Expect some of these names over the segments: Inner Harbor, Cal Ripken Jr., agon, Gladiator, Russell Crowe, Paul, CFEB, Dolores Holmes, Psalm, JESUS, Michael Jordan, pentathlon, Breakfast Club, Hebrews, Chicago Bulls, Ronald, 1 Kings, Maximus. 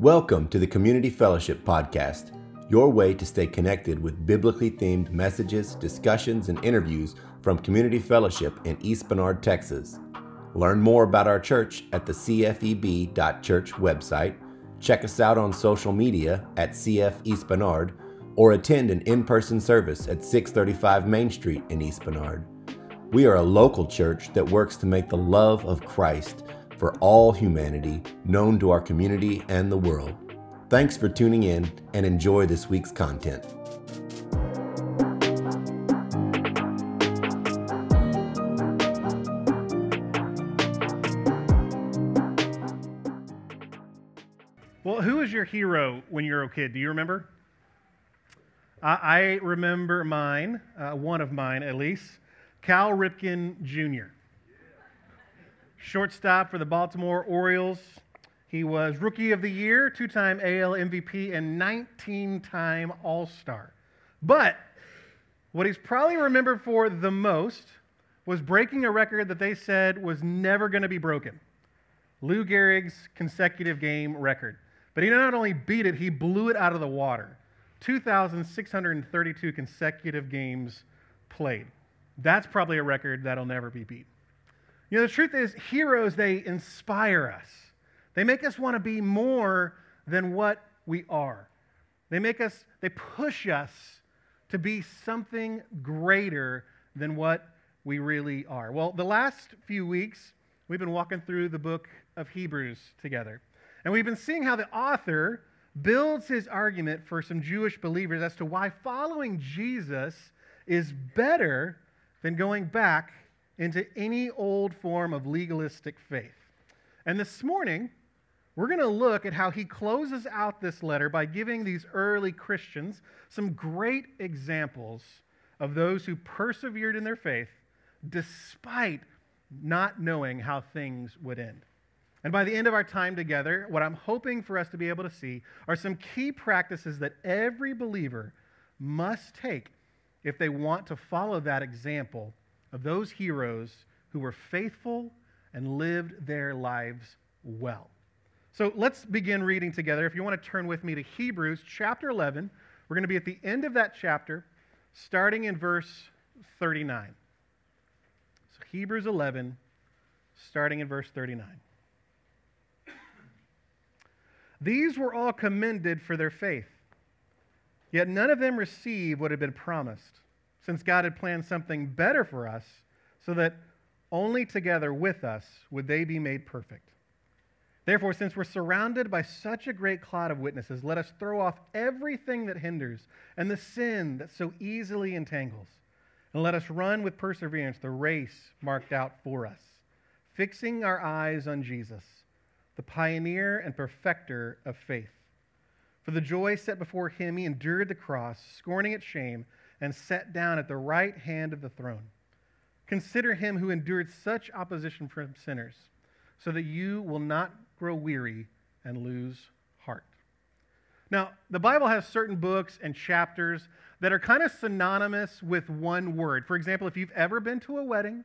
Welcome to the Community Fellowship Podcast, your way to stay connected with biblically themed messages, discussions, and interviews from Community Fellowship in East Bernard, Texas. Learn more about our church at the cfeb.church website, check us out on social media at CF East Bernard, or attend an in-person service at 635 Main Street in East Bernard. We are a local church that works to make the love of Christ for all humanity known to our community and the world. Thanks for tuning in and enjoy this week's content. Well, who was your hero when you were a kid? Do you remember? I remember mine, one of mine at least, Cal Ripken Jr. Shortstop for the Baltimore Orioles. He was Rookie of the Year, two-time AL MVP, and 19-time All-Star. But what he's probably remembered for the most was breaking a record that they said was never going to be broken. Lou Gehrig's consecutive game record. But he not only beat it, he blew it out of the water. 2,632 consecutive games played. That's probably a record that'll never be beat. You know, the truth is, heroes, they inspire us. They make us want to be more than what we are. They push us to be something greater than what we really are. Well, the last few weeks, we've been walking through the book of Hebrews together. And we've been seeing how the author builds his argument for some Jewish believers as to why following Jesus is better than going back into any old form of legalistic faith. And this morning, we're going to look at how he closes out this letter by giving these early Christians some great examples of those who persevered in their faith despite not knowing how things would end. And by the end of our time together, what I'm hoping for us to be able to see are some key practices that every believer must take if they want to follow that example of those heroes who were faithful and lived their lives well. So let's begin reading together. If you want to turn with me to Hebrews chapter 11, we're going to be at the end of that chapter, starting in verse 39. So Hebrews 11, starting in verse 39. These were all commended for their faith, yet none of them received what had been promised, since God had planned something better for us, so that only together with us would they be made perfect. Therefore, since we're surrounded by such a great cloud of witnesses, let us throw off everything that hinders and the sin that so easily entangles, and let us run with perseverance the race marked out for us, fixing our eyes on Jesus, the pioneer and perfecter of faith. For the joy set before him, he endured the cross, scorning its shame, and sat down at the right hand of the throne. Consider him who endured such opposition from sinners, so that you will not grow weary and lose heart. Now, the Bible has certain books and chapters that are kind of synonymous with one word. For example, if you've ever been to a wedding,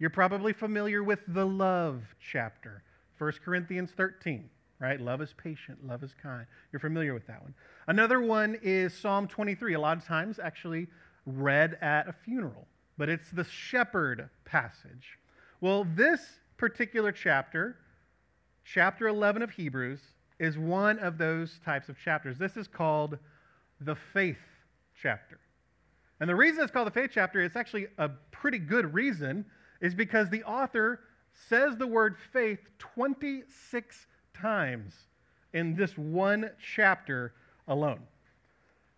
you're probably familiar with the love chapter, 1 Corinthians 13. Right? Love is patient. Love is kind. You're familiar with that one. Another one is Psalm 23. A lot of times actually read at a funeral, but it's the shepherd passage. Well, this particular chapter, chapter 11 of Hebrews, is one of those types of chapters. This is called the faith chapter. And the reason it's called the faith chapter, it's actually a pretty good reason, is because the author says the word faith 26 times. In this one chapter alone.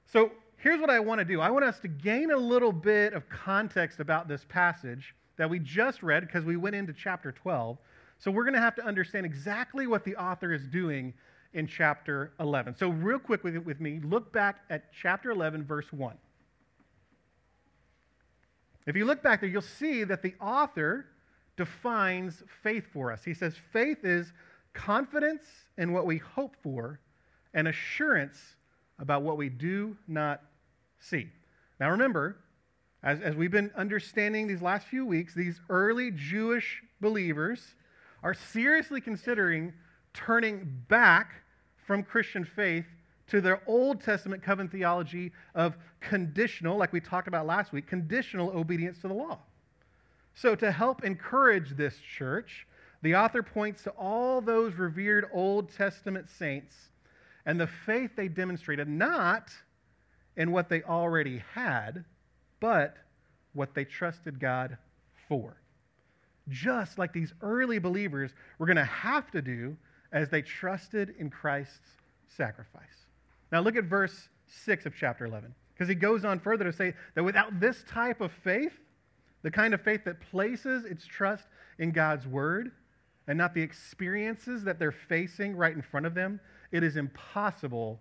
So here's what I want to do. I want us to gain a little bit of context about this passage that we just read because we went into chapter 12. So we're going to have to understand exactly what the author is doing in chapter 11. So real quick with me, look back at chapter 11, verse 1. If you look back there, you'll see that the author defines faith for us. He says faith is confidence in what we hope for, and assurance about what we do not see. Now remember, as we've been understanding these last few weeks, these early Jewish believers are seriously considering turning back from Christian faith to their Old Testament covenant theology of conditional, like we talked about last week, conditional obedience to the law. So to help encourage this church, the author points to all those revered Old Testament saints and the faith they demonstrated, not in what they already had, but what they trusted God for. Just like these early believers were going to have to do as they trusted in Christ's sacrifice. Now look at verse 6 of chapter 11, because he goes on further to say that without this type of faith, the kind of faith that places its trust in God's word and not the experiences that they're facing right in front of them, it is impossible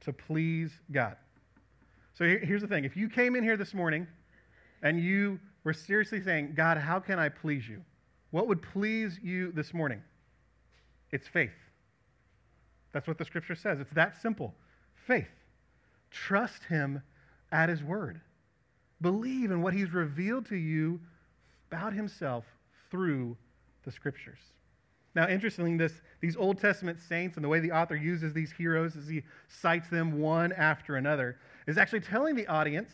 to please God. So here's the thing. If you came in here this morning and you were seriously saying, God, how can I please you? What would please you this morning? It's faith. That's what the scripture says. It's that simple. Faith. Trust him at his word. Believe in what he's revealed to you about himself through the scriptures. Now, interestingly, these Old Testament saints and the way the author uses these heroes as he cites them one after another is actually telling the audience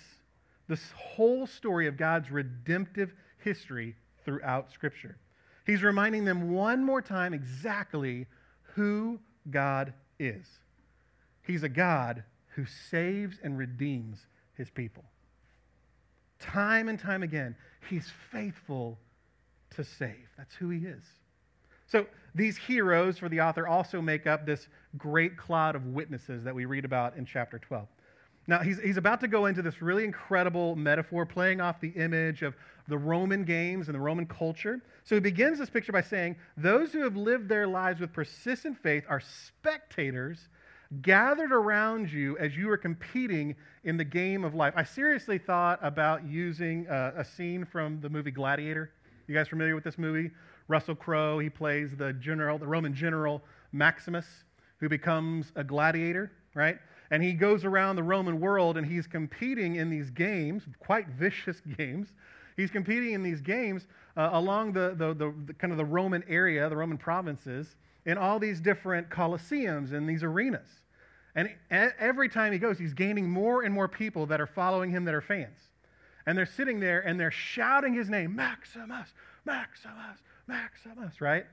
this whole story of God's redemptive history throughout Scripture. He's reminding them one more time exactly who God is. He's a God who saves and redeems his people. Time and time again, he's faithful to save. That's who he is. So these heroes for the author also make up this great cloud of witnesses that we read about in chapter 12. Now, he's about to go into this really incredible metaphor, playing off the image of the Roman games and the Roman culture. So he begins this picture by saying, those who have lived their lives with persistent faith are spectators gathered around you as you are competing in the game of life. I seriously thought about using a scene from the movie Gladiator. You guys familiar with this movie? Russell Crowe, he plays the Roman general Maximus, who becomes a gladiator, right? And he goes around the Roman world and he's competing in these games, quite vicious games. He's competing in these games along the kind of the Roman area, the Roman provinces, in all these different colosseums and these arenas. And every time he goes, he's gaining more and more people that are following him that are fans. And they're sitting there and they're shouting his name, Maximus, Maximus, Maximus, right?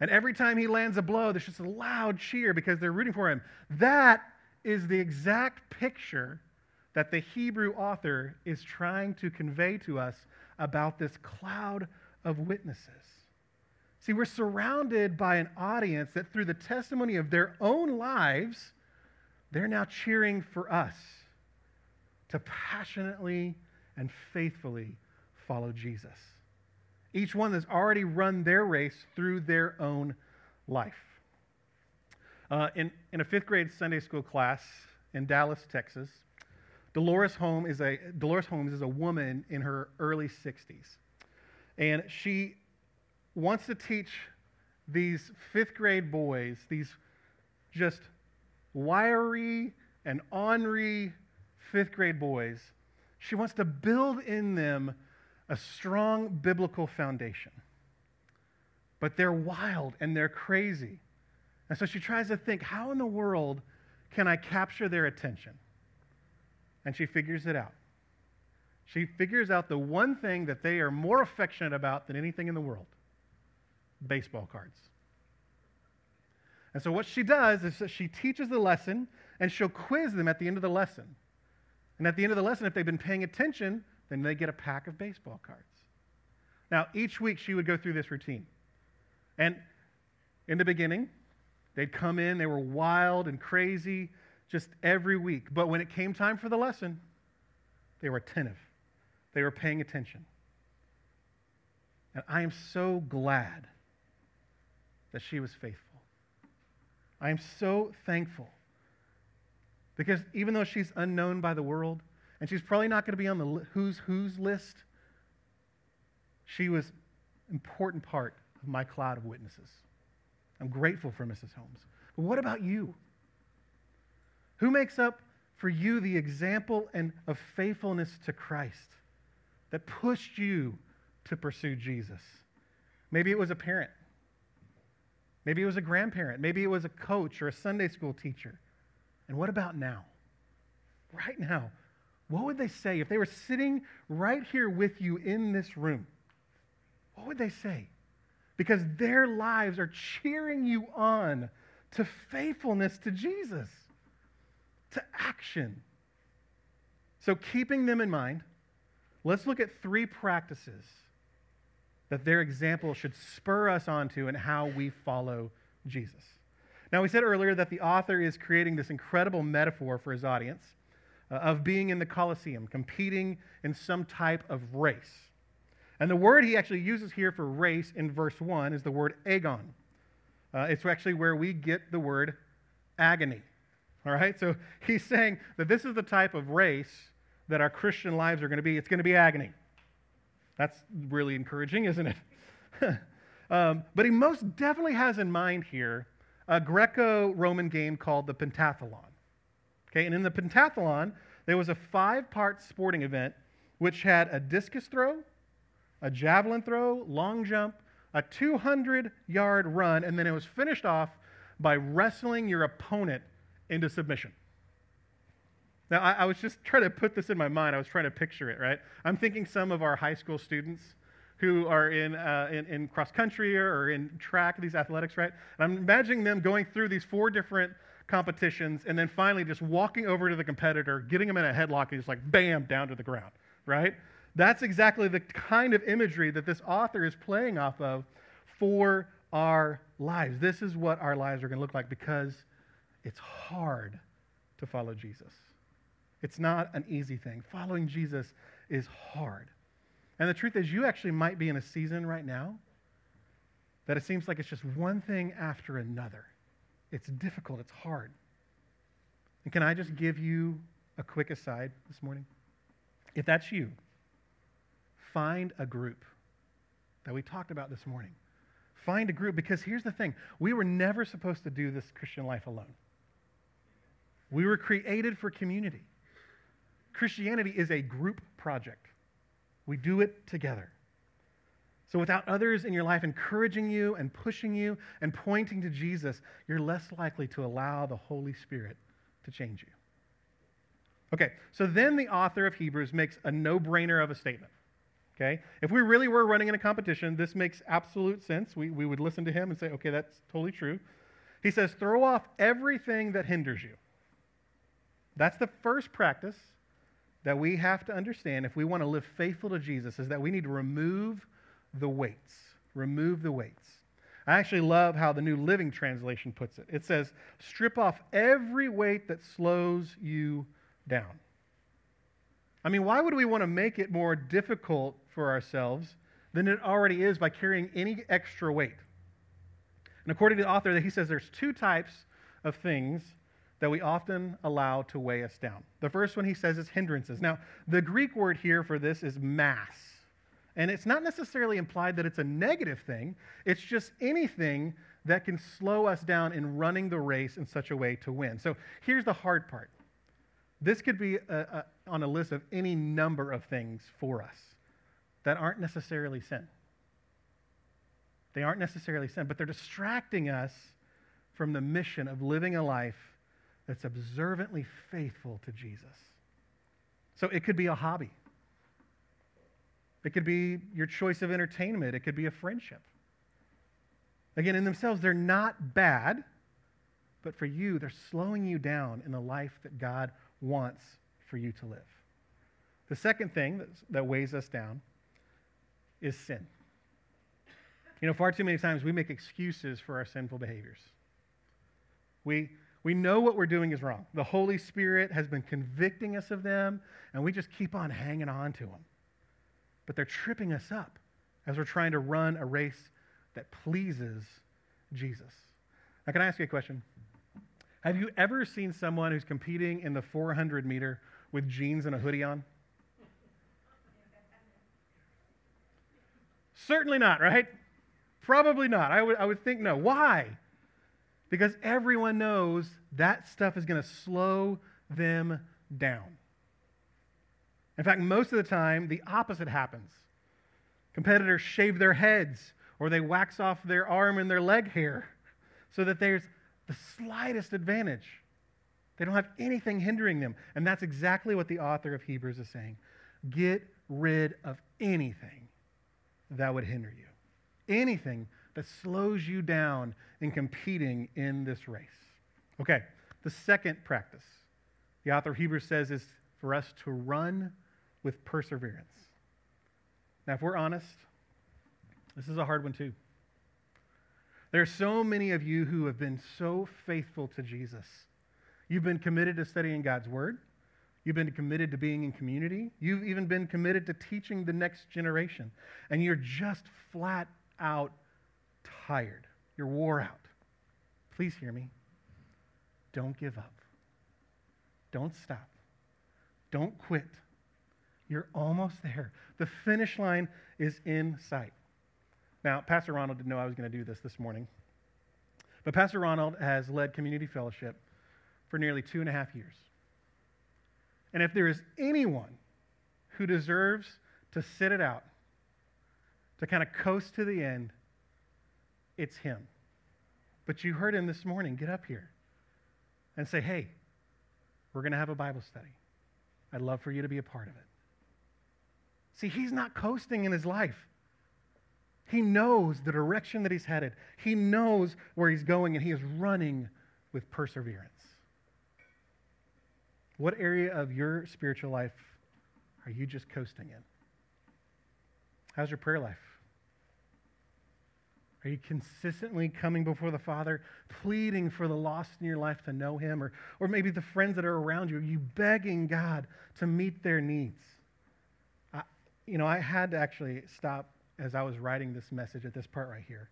And every time he lands a blow, there's just a loud cheer because they're rooting for him. That is the exact picture that the Hebrew author is trying to convey to us about this cloud of witnesses. See, we're surrounded by an audience that through the testimony of their own lives, they're now cheering for us to passionately and faithfully follow Jesus. Each one has already run their race through their own life. In a fifth grade Sunday school class in Dallas, Texas, Dolores Holmes is a woman in her early 60s. And she wants to teach these fifth grade boys, these just wiry and ornery fifth grade boys, she wants to build in them a strong biblical foundation. But they're wild and they're crazy. And so she tries to think, how in the world can I capture their attention? And she figures it out. She figures out the one thing that they are more affectionate about than anything in the world, baseball cards. And so what she does is she teaches the lesson, and she'll quiz them at the end of the lesson. And at the end of the lesson, if they've been paying attention, then they get a pack of baseball cards. Now, each week she would go through this routine. And in the beginning, they'd come in, they were wild and crazy just every week. But when it came time for the lesson, they were attentive. They were paying attention. And I am so glad that she was faithful. I am so thankful. Because even though she's unknown by the world, and she's probably not going to be on the who's who's list, she was an important part of my cloud of witnesses. I'm grateful for Mrs. Holmes. But what about you? Who makes up for you the example and of faithfulness to Christ that pushed you to pursue Jesus? Maybe it was a parent. Maybe it was a grandparent. Maybe it was a coach or a Sunday school teacher. And what about now? Right now, what would they say if they were sitting right here with you in this room? What would they say? Because their lives are cheering you on to faithfulness to Jesus, to action. So keeping them in mind, let's look at three practices that their example should spur us onto and how we follow Jesus. Now, we said earlier that the author is creating this incredible metaphor for his audience of being in the Colosseum, competing in some type of race. And the word he actually uses here for race in verse 1 is the word agon. It's actually where we get the word agony. All right? So he's saying that this is the type of race that our Christian lives are going to be. It's going to be agony. That's really encouraging, isn't it? But he most definitely has in mind here a Greco-Roman game called the pentathlon. Okay, and in the pentathlon, there was a 5-part sporting event which had a discus throw, a javelin throw, long jump, a 200-yard run, and then it was finished off by wrestling your opponent into submission. Now, I was just trying to put this in my mind. I was trying to picture it, right? I'm thinking some of our high school students who are in cross country or in track, these athletics, right? And I'm imagining them going through these 4 different competitions and then finally just walking over to the competitor, getting them in a headlock, and just like, bam, down to the ground, right? That's exactly the kind of imagery that this author is playing off of for our lives. This is what our lives are going to look like because it's hard to follow Jesus. It's not an easy thing. Following Jesus is hard. And the truth is, you actually might be in a season right now that it seems like it's just one thing after another. It's difficult. It's hard. And can I just give you a quick aside this morning? If that's you, find a group that we talked about this morning. Find a group, because here's the thing. We were never supposed to do this Christian life alone. We were created for community. Christianity is a group project. We do it together. So without others in your life encouraging you and pushing you and pointing to Jesus, you're less likely to allow the Holy Spirit to change you. Okay, so then the author of Hebrews makes a no-brainer of a statement. Okay? If we really were running in a competition, this makes absolute sense. We would listen to him and say, okay, that's totally true. He says, throw off everything that hinders you. That's the first practice that we have to understand if we want to live faithful to Jesus, is that we need to remove the weights. Remove the weights. I actually love how the New Living Translation puts it. It says, strip off every weight that slows you down. I mean, why would we want to make it more difficult for ourselves than it already is by carrying any extra weight? And according to the author, he says there's 2 types of things that we often allow to weigh us down. The first one, he says, is hindrances. Now, the Greek word here for this is mass. And it's not necessarily implied that it's a negative thing. It's just anything that can slow us down in running the race in such a way to win. So here's the hard part. This could be on a list of any number of things for us that aren't necessarily sin. They aren't necessarily sin, but they're distracting us from the mission of living a life that's observantly faithful to Jesus. So it could be a hobby. It could be your choice of entertainment. It could be a friendship. Again, in themselves, they're not bad, but for you, they're slowing you down in the life that God wants for you to live. The second thing that weighs us down is sin. You know, far too many times we make excuses for our sinful behaviors. We know what we're doing is wrong. The Holy Spirit has been convicting us of them, and we just keep on hanging on to them. But they're tripping us up as we're trying to run a race that pleases Jesus. Now, can I ask you a question? Have you ever seen someone who's competing in the 400 meter with jeans and a hoodie on? Certainly not, right? Probably not. I would think no. Why? Because everyone knows that stuff is going to slow them down. In fact, most of the time, the opposite happens. Competitors shave their heads, or they wax off their arm and their leg hair, so that there's the slightest advantage. They don't have anything hindering them. And that's exactly what the author of Hebrews is saying. Get rid of anything that would hinder you. Anything that slows you down in competing in this race. Okay, the second practice the author of Hebrews says is for us to run with perseverance. Now, if we're honest, this is a hard one too. There are so many of you who have been so faithful to Jesus. You've been committed to studying God's Word. You've been committed to being in community. You've even been committed to teaching the next generation. And you're just flat out tired. You're wore out. Please hear me. Don't give up. Don't stop. Don't quit. You're almost there. The finish line is in sight. Now, Pastor Ronald didn't know I was going to do this morning, but Pastor Ronald has led Community Fellowship for nearly 2.5 years. And if there is anyone who deserves to sit it out, to kind of coast to the end, it's him. But you heard him this morning get up here and say, hey, we're going to have a Bible study. I'd love for you to be a part of it. See, he's not coasting in his life. He knows the direction that he's headed. He knows where he's going, and he is running with perseverance. What area of your spiritual life are you just coasting in? How's your prayer life? Are you consistently coming before the Father, pleading for the lost in your life to know Him? Or maybe the friends that are around you, are you begging God to meet their needs? I had to actually stop as I was writing this message at this part right here,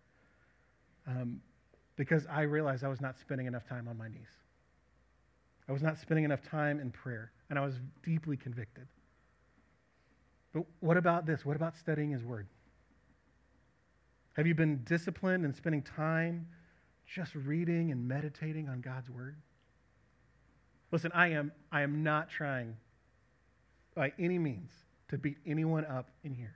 because I realized I was not spending enough time on my knees. I was not spending enough time in prayer, and I was deeply convicted. But what about this? What about studying His Word? Have you been disciplined in spending time just reading and meditating on God's Word? Listen, I am not trying by any means to beat anyone up in here.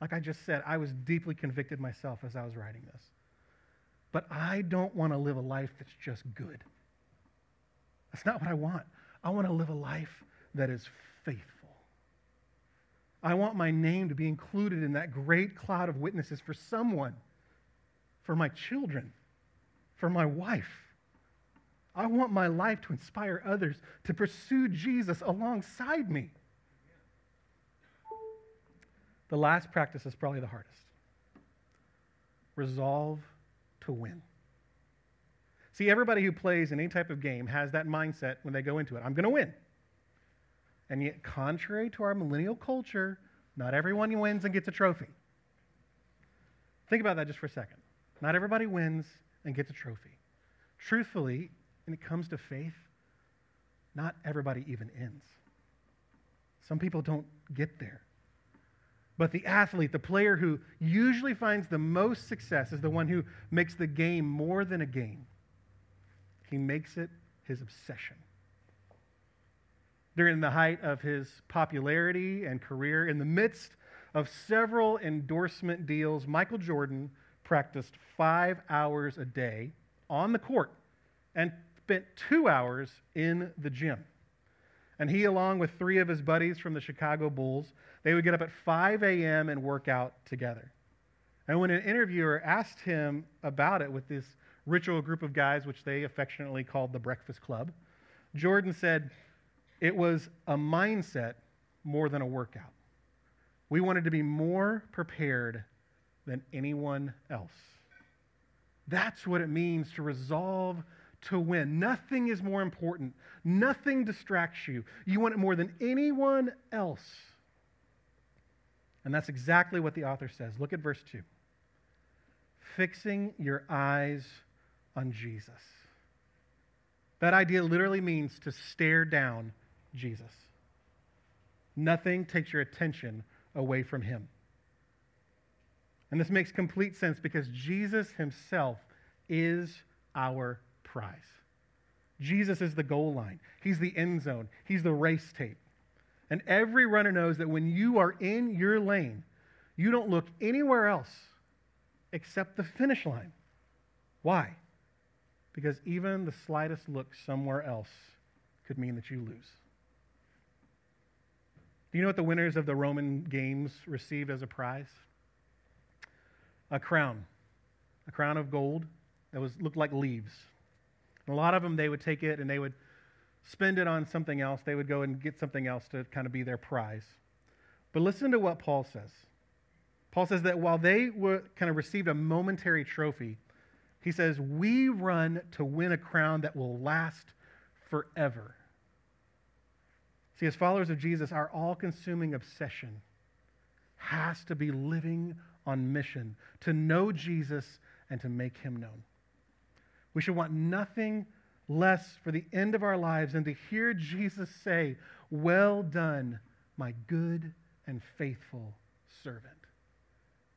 Like I just said, I was deeply convicted myself as I was writing this. But I don't want to live a life that's just good. That's not what I want. I want to live a life that is faithful. I want my name to be included in that great cloud of witnesses for someone, for my children, for my wife. I want my life to inspire others to pursue Jesus alongside me. The last practice is probably the hardest. Resolve to win. See, everybody who plays in any type of game has that mindset when they go into it. I'm going to win. And yet, contrary to our millennial culture, not everyone wins and gets a trophy. Think about that just for a second. Not everybody wins and gets a trophy. Truthfully, when it comes to faith, not everybody even ends. Some people don't get there. But the athlete, the player who usually finds the most success is the one who makes the game more than a game. He makes it his obsession. During the height of his popularity and career, in the midst of several endorsement deals, Michael Jordan practiced 5 hours a day on the court and spent 2 hours in the gym. And he, along with 3 of his buddies from the Chicago Bulls, they would get up at 5 a.m. and work out together. And when an interviewer asked him about it with this ritual group of guys, which they affectionately called the Breakfast Club, Jordan said, "It was a mindset more than a workout. We wanted to be more prepared than anyone else." That's what it means to resolve to win. Nothing is more important. Nothing distracts you. You want it more than anyone else. And that's exactly what the author says. Look at verse 2. Fixing your eyes on Jesus. That idea literally means to stare down Jesus. Nothing takes your attention away from Him. And this makes complete sense because Jesus Himself is our prize. Jesus is the goal line. He's the end zone. He's the race tape. And every runner knows that when you are in your lane, you don't look anywhere else except the finish line. Why? because even the slightest look somewhere else could mean that you lose. Do you know what the winners of the Roman games received as a prize? A crown of gold that looked like leaves. And a lot of them, they would take it and they would spend it on something else. They would go and get something else to kind of be their prize. But listen to what Paul says. Paul says that while they were kind of received a momentary trophy, he says, we run to win a crown that will last forever. See, as followers of Jesus, our all-consuming obsession has to be living on mission, to know Jesus and to make him known. We should want nothing less for the end of our lives than to hear Jesus say, well done, my good and faithful servant.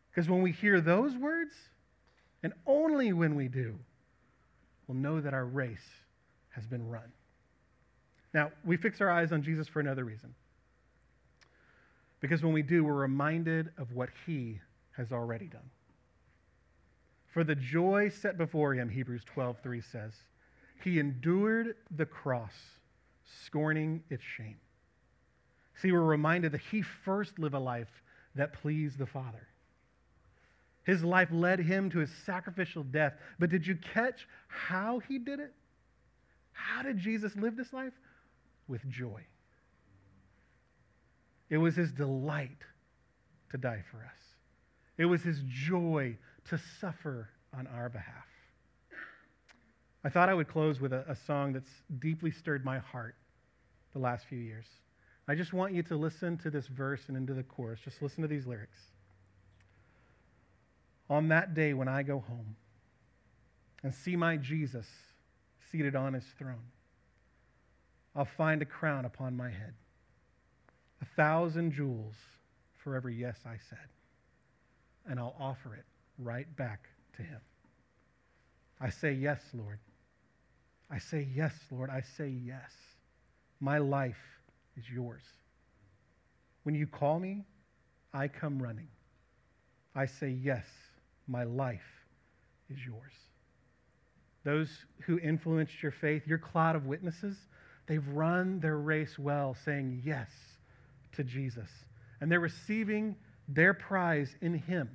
Because when we hear those words, and only when we do, we'll know that our race has been run. Now, we fix our eyes on Jesus for another reason. Because when we do, we're reminded of what he has already done. For the joy set before him, Hebrews 12:3 says, he endured the cross, scorning its shame. See, we're reminded that he first lived a life that pleased the Father. His life led him to his sacrificial death. But did you catch how he did it? How did Jesus live this life? With joy. It was his delight to die for us. It was his joy to suffer on our behalf. I thought I would close with a song that's deeply stirred my heart the last few years. I just want you to listen to this verse and into the chorus. Just listen to these lyrics. On that day when I go home and see my Jesus seated on his throne, I'll find a crown upon my head, 1,000 jewels for every yes I said, and I'll offer it right back to him. I say yes, Lord. I say yes, Lord. I say yes. My life is yours. When you call me, I come running. I say yes. My life is yours. Those who influenced your faith, your cloud of witnesses, they've run their race well, saying yes to Jesus. And they're receiving their prize in him.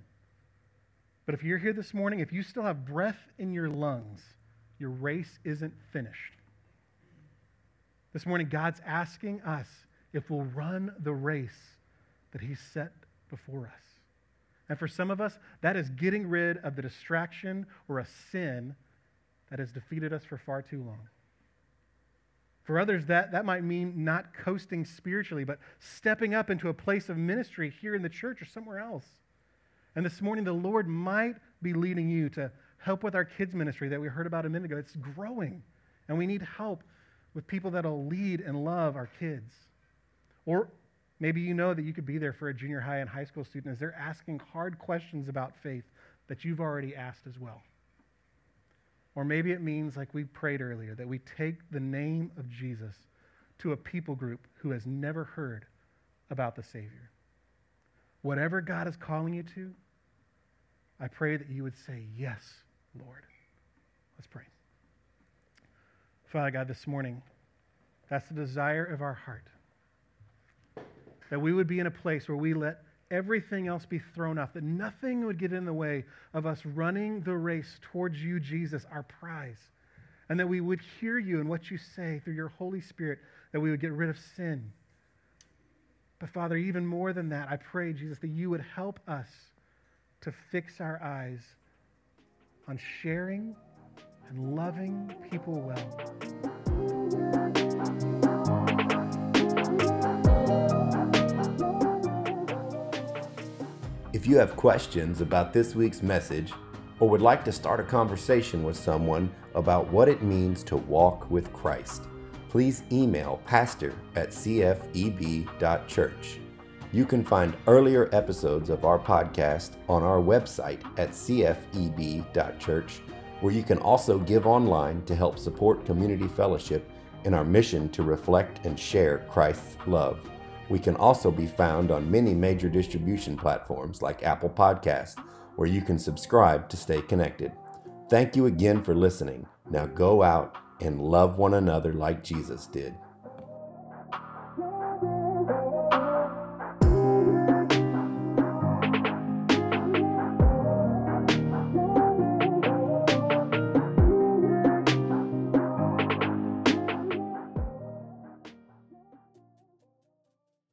But if you're here this morning, if you still have breath in your lungs, your race isn't finished. This morning, God's asking us if we'll run the race that he's set before us. And for some of us, that is getting rid of the distraction or a sin that has defeated us for far too long. For others, that might mean not coasting spiritually, but stepping up into a place of ministry here in the church or somewhere else. And this morning, the Lord might be leading you to help with our kids' ministry that we heard about a minute ago. It's growing, and we need help with people that'll lead and love our kids. Or maybe you know that you could be there for a junior high and high school student as they're asking hard questions about faith that you've already asked as well. Or maybe it means, like we prayed earlier, that we take the name of Jesus to a people group who has never heard about the Savior. Whatever God is calling you to, I pray that you would say, yes, Lord. Let's pray. Father God, this morning, that's the desire of our heart, that we would be in a place where we let everything else be thrown off, that nothing would get in the way of us running the race towards you, Jesus, our prize, and that we would hear you and what you say through your Holy Spirit, that we would get rid of sin. But Father, even more than that, I pray, Jesus, that you would help us to fix our eyes on sharing and loving people well. If you have questions about this week's message or would like to start a conversation with someone about what it means to walk with Christ, please email pastor@cfeb.church. You can find earlier episodes of our podcast on our website at cfeb.church, where you can also give online to help support community fellowship in our mission to reflect and share Christ's love. We can also be found on many major distribution platforms like Apple Podcasts, where you can subscribe to stay connected. Thank you again for listening. Now go out and love one another like Jesus did.